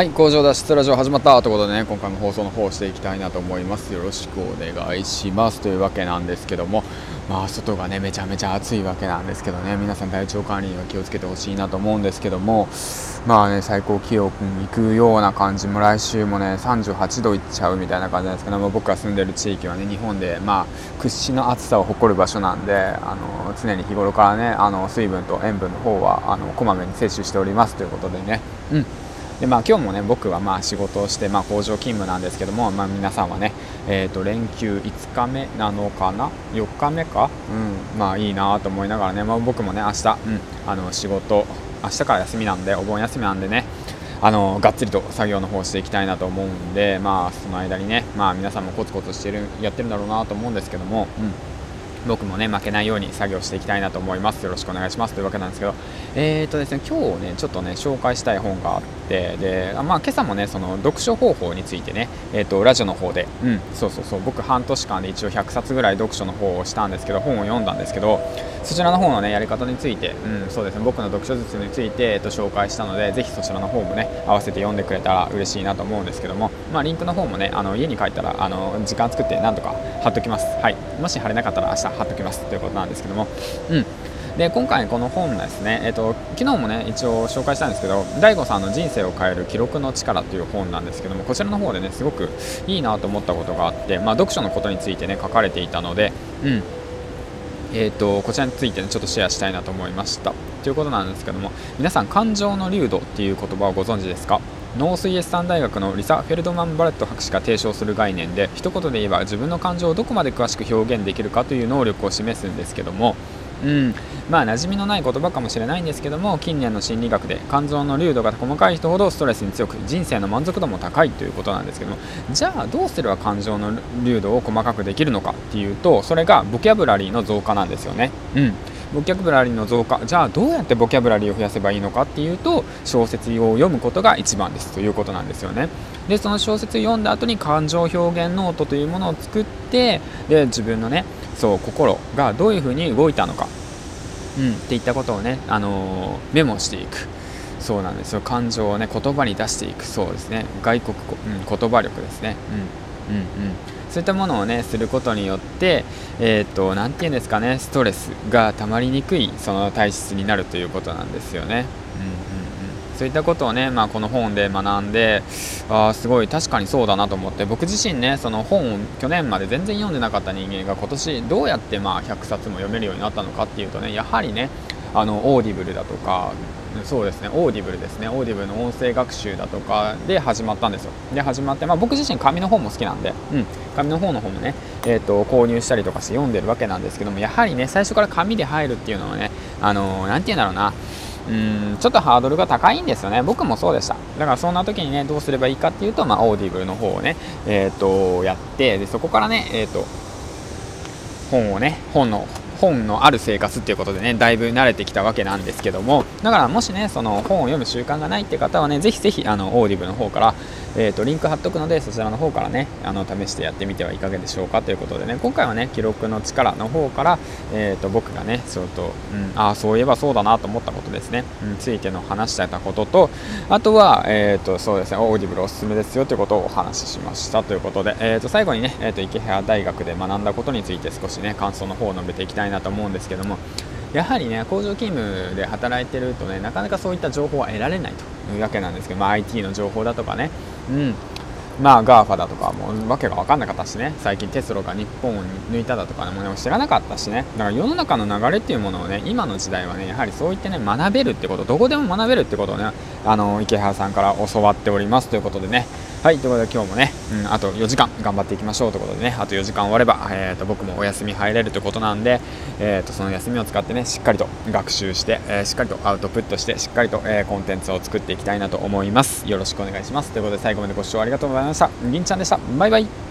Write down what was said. はい、工場脱出ラジオ始まったということでね、今回も放送の方をしていきたいなと思います。よろしくお願いしますというわけなんですけども、まあ外がねめちゃめちゃ暑いわけなんですけどね、皆さん体調管理には気をつけてほしいなと思うんですけども、まあね最高気温いくような感じも来週もね38度いっちゃうみたいな感じなんですけども、僕が住んでる地域はね日本でまあ屈指の暑さを誇る場所なんで、常に日頃からね水分と塩分の方はこまめに摂取しておりますということでね、でまあ、今日もね僕はまあ仕事をして、まあ、工場勤務なんですけども、まあ、皆さんはね、連休5日目なのかな4日目か、まあいいなと思いながらね、まあ、僕もね明日、仕事明日から休みなんで、お盆休みなんでねがっつりと作業の方していきたいなと思うんで、まあその間にね、まあ、皆さんもコツコツしてるやってるんだろうなと思うんですけども、僕もね負けないように作業していきたいなと思います。よろしくお願いしますというわけなんですけど、ですね今日ねちょっとね紹介したい本があって、でまあ今朝もねその読書方法についてねラジオの方で僕半年間で一応100冊ぐらい読書の方をしたんですけど、本を読んだんですけど、そちらの方のねやり方について、僕の読書術について紹介したので、ぜひそちらの方もね合わせて読んでくれたら嬉しいなと思うんですけども、まあリンクの方もね家に帰ったら時間作ってなんとか貼っときます。はい、もし貼れなかったら明日貼っておきますということなんですけども、で今回この本ですね、昨日もね一応紹介したんですけど、DaiGoさんの人生を変える記録の力という本なんですけども、こちらの方でねすごくいいなと思ったことがあって、まあ、読書のことについてね書かれていたので、こちらについて、ね、ちょっとシェアしたいなと思いましたということなんですけども、皆さん感情の流動っていう言葉をご存知ですか？ノースイエスタン大学のリサ・フェルドマン・バレット博士が提唱する概念で、一言で言えば自分の感情をどこまで詳しく表現できるかという能力を示すんですけども、まあ馴染みのない言葉かもしれないんですけども、近年の心理学で感情の流動が細かい人ほどストレスに強く人生の満足度も高いということなんですけども、じゃあどうすれば感情の流動を細かくできるのかっていうと、それがボキャブラリーの増加なんですよね。ボキャブラリーの増加、じゃあどうやってボキャブラリーを増やせばいいのかっていうと、小説を読むことが一番ですということなんですよね。でその小説を読んだ後に感情表現ノートというものを作って、で自分のね心がどういうふうに動いたのか、っていったことをね、メモしていく。そうなんですよ、感情をね言葉に出していく。そうですね、外国語、言葉力ですね。そういったものをねすることによって、なんていうんですかね、ストレスが溜まりにくいその体質になるということなんですよね。そういったことをね、まあ、この本で学んで、すごい確かにそうだなと思って、僕自身ねその本を去年まで全然読んでなかった人間が、今年どうやってまあ100冊も読めるようになったのかっていうとね、やはりねオーディブルだとか、オーディブルの音声学習だとかで始まったんですよ。で始まって、まあ、僕自身紙の本も好きなんで、紙の方もね、購入したりとかして読んでるわけなんですけども、やはりね最初から紙で入るっていうのはね、なんて言うんだろうな、ちょっとハードルが高いんですよね。僕もそうでした。だからそんな時にねどうすればいいかっていうと、まあ、オーディブルの方をね、やって、でそこからね、本のある生活っていうことでね、だいぶ慣れてきたわけなんですけども、だからもしねその本を読む習慣がないって方はね、ぜひぜひオーディブルの方から、リンク貼っとくので、そちらの方からね試してやってみてはいかがでしょうかということでね、今回はね記録の力の方から、僕がねちょっと、そういえばそうだなと思ったことですね、ついての話してたことと、あとは、オーディブルおすすめですよということをお話ししましたということで、最後にね、池原大学で学んだことについて少しね感想の方を述べていきたいなと思うんですけども、やはりね工場勤務で働いてるとね、なかなかそういった情報は得られないというわけなんですけど、まあ、IT の情報だとかね、まあ GAFA だとかもうわけが分かんなかったしね、最近テスロが日本を抜いただとかも、ね、知らなかったしね、だから世の中の流れっていうものをね、今の時代はねやはりそういってね学べるってこと、どこでも学べるってことをね池原さんから教わっておりますということでね、はい、ということで今日もね、あと4時間頑張っていきましょうということでね、あと4時間終われば、僕もお休み入れるということなんで、その休みを使ってねしっかりと学習して、しっかりとアウトプットして、しっかりと、コンテンツを作っていきたいなと思います。よろしくお願いしますということで、最後までご視聴ありがとうございました。銀ちゃんでした。バイバイ。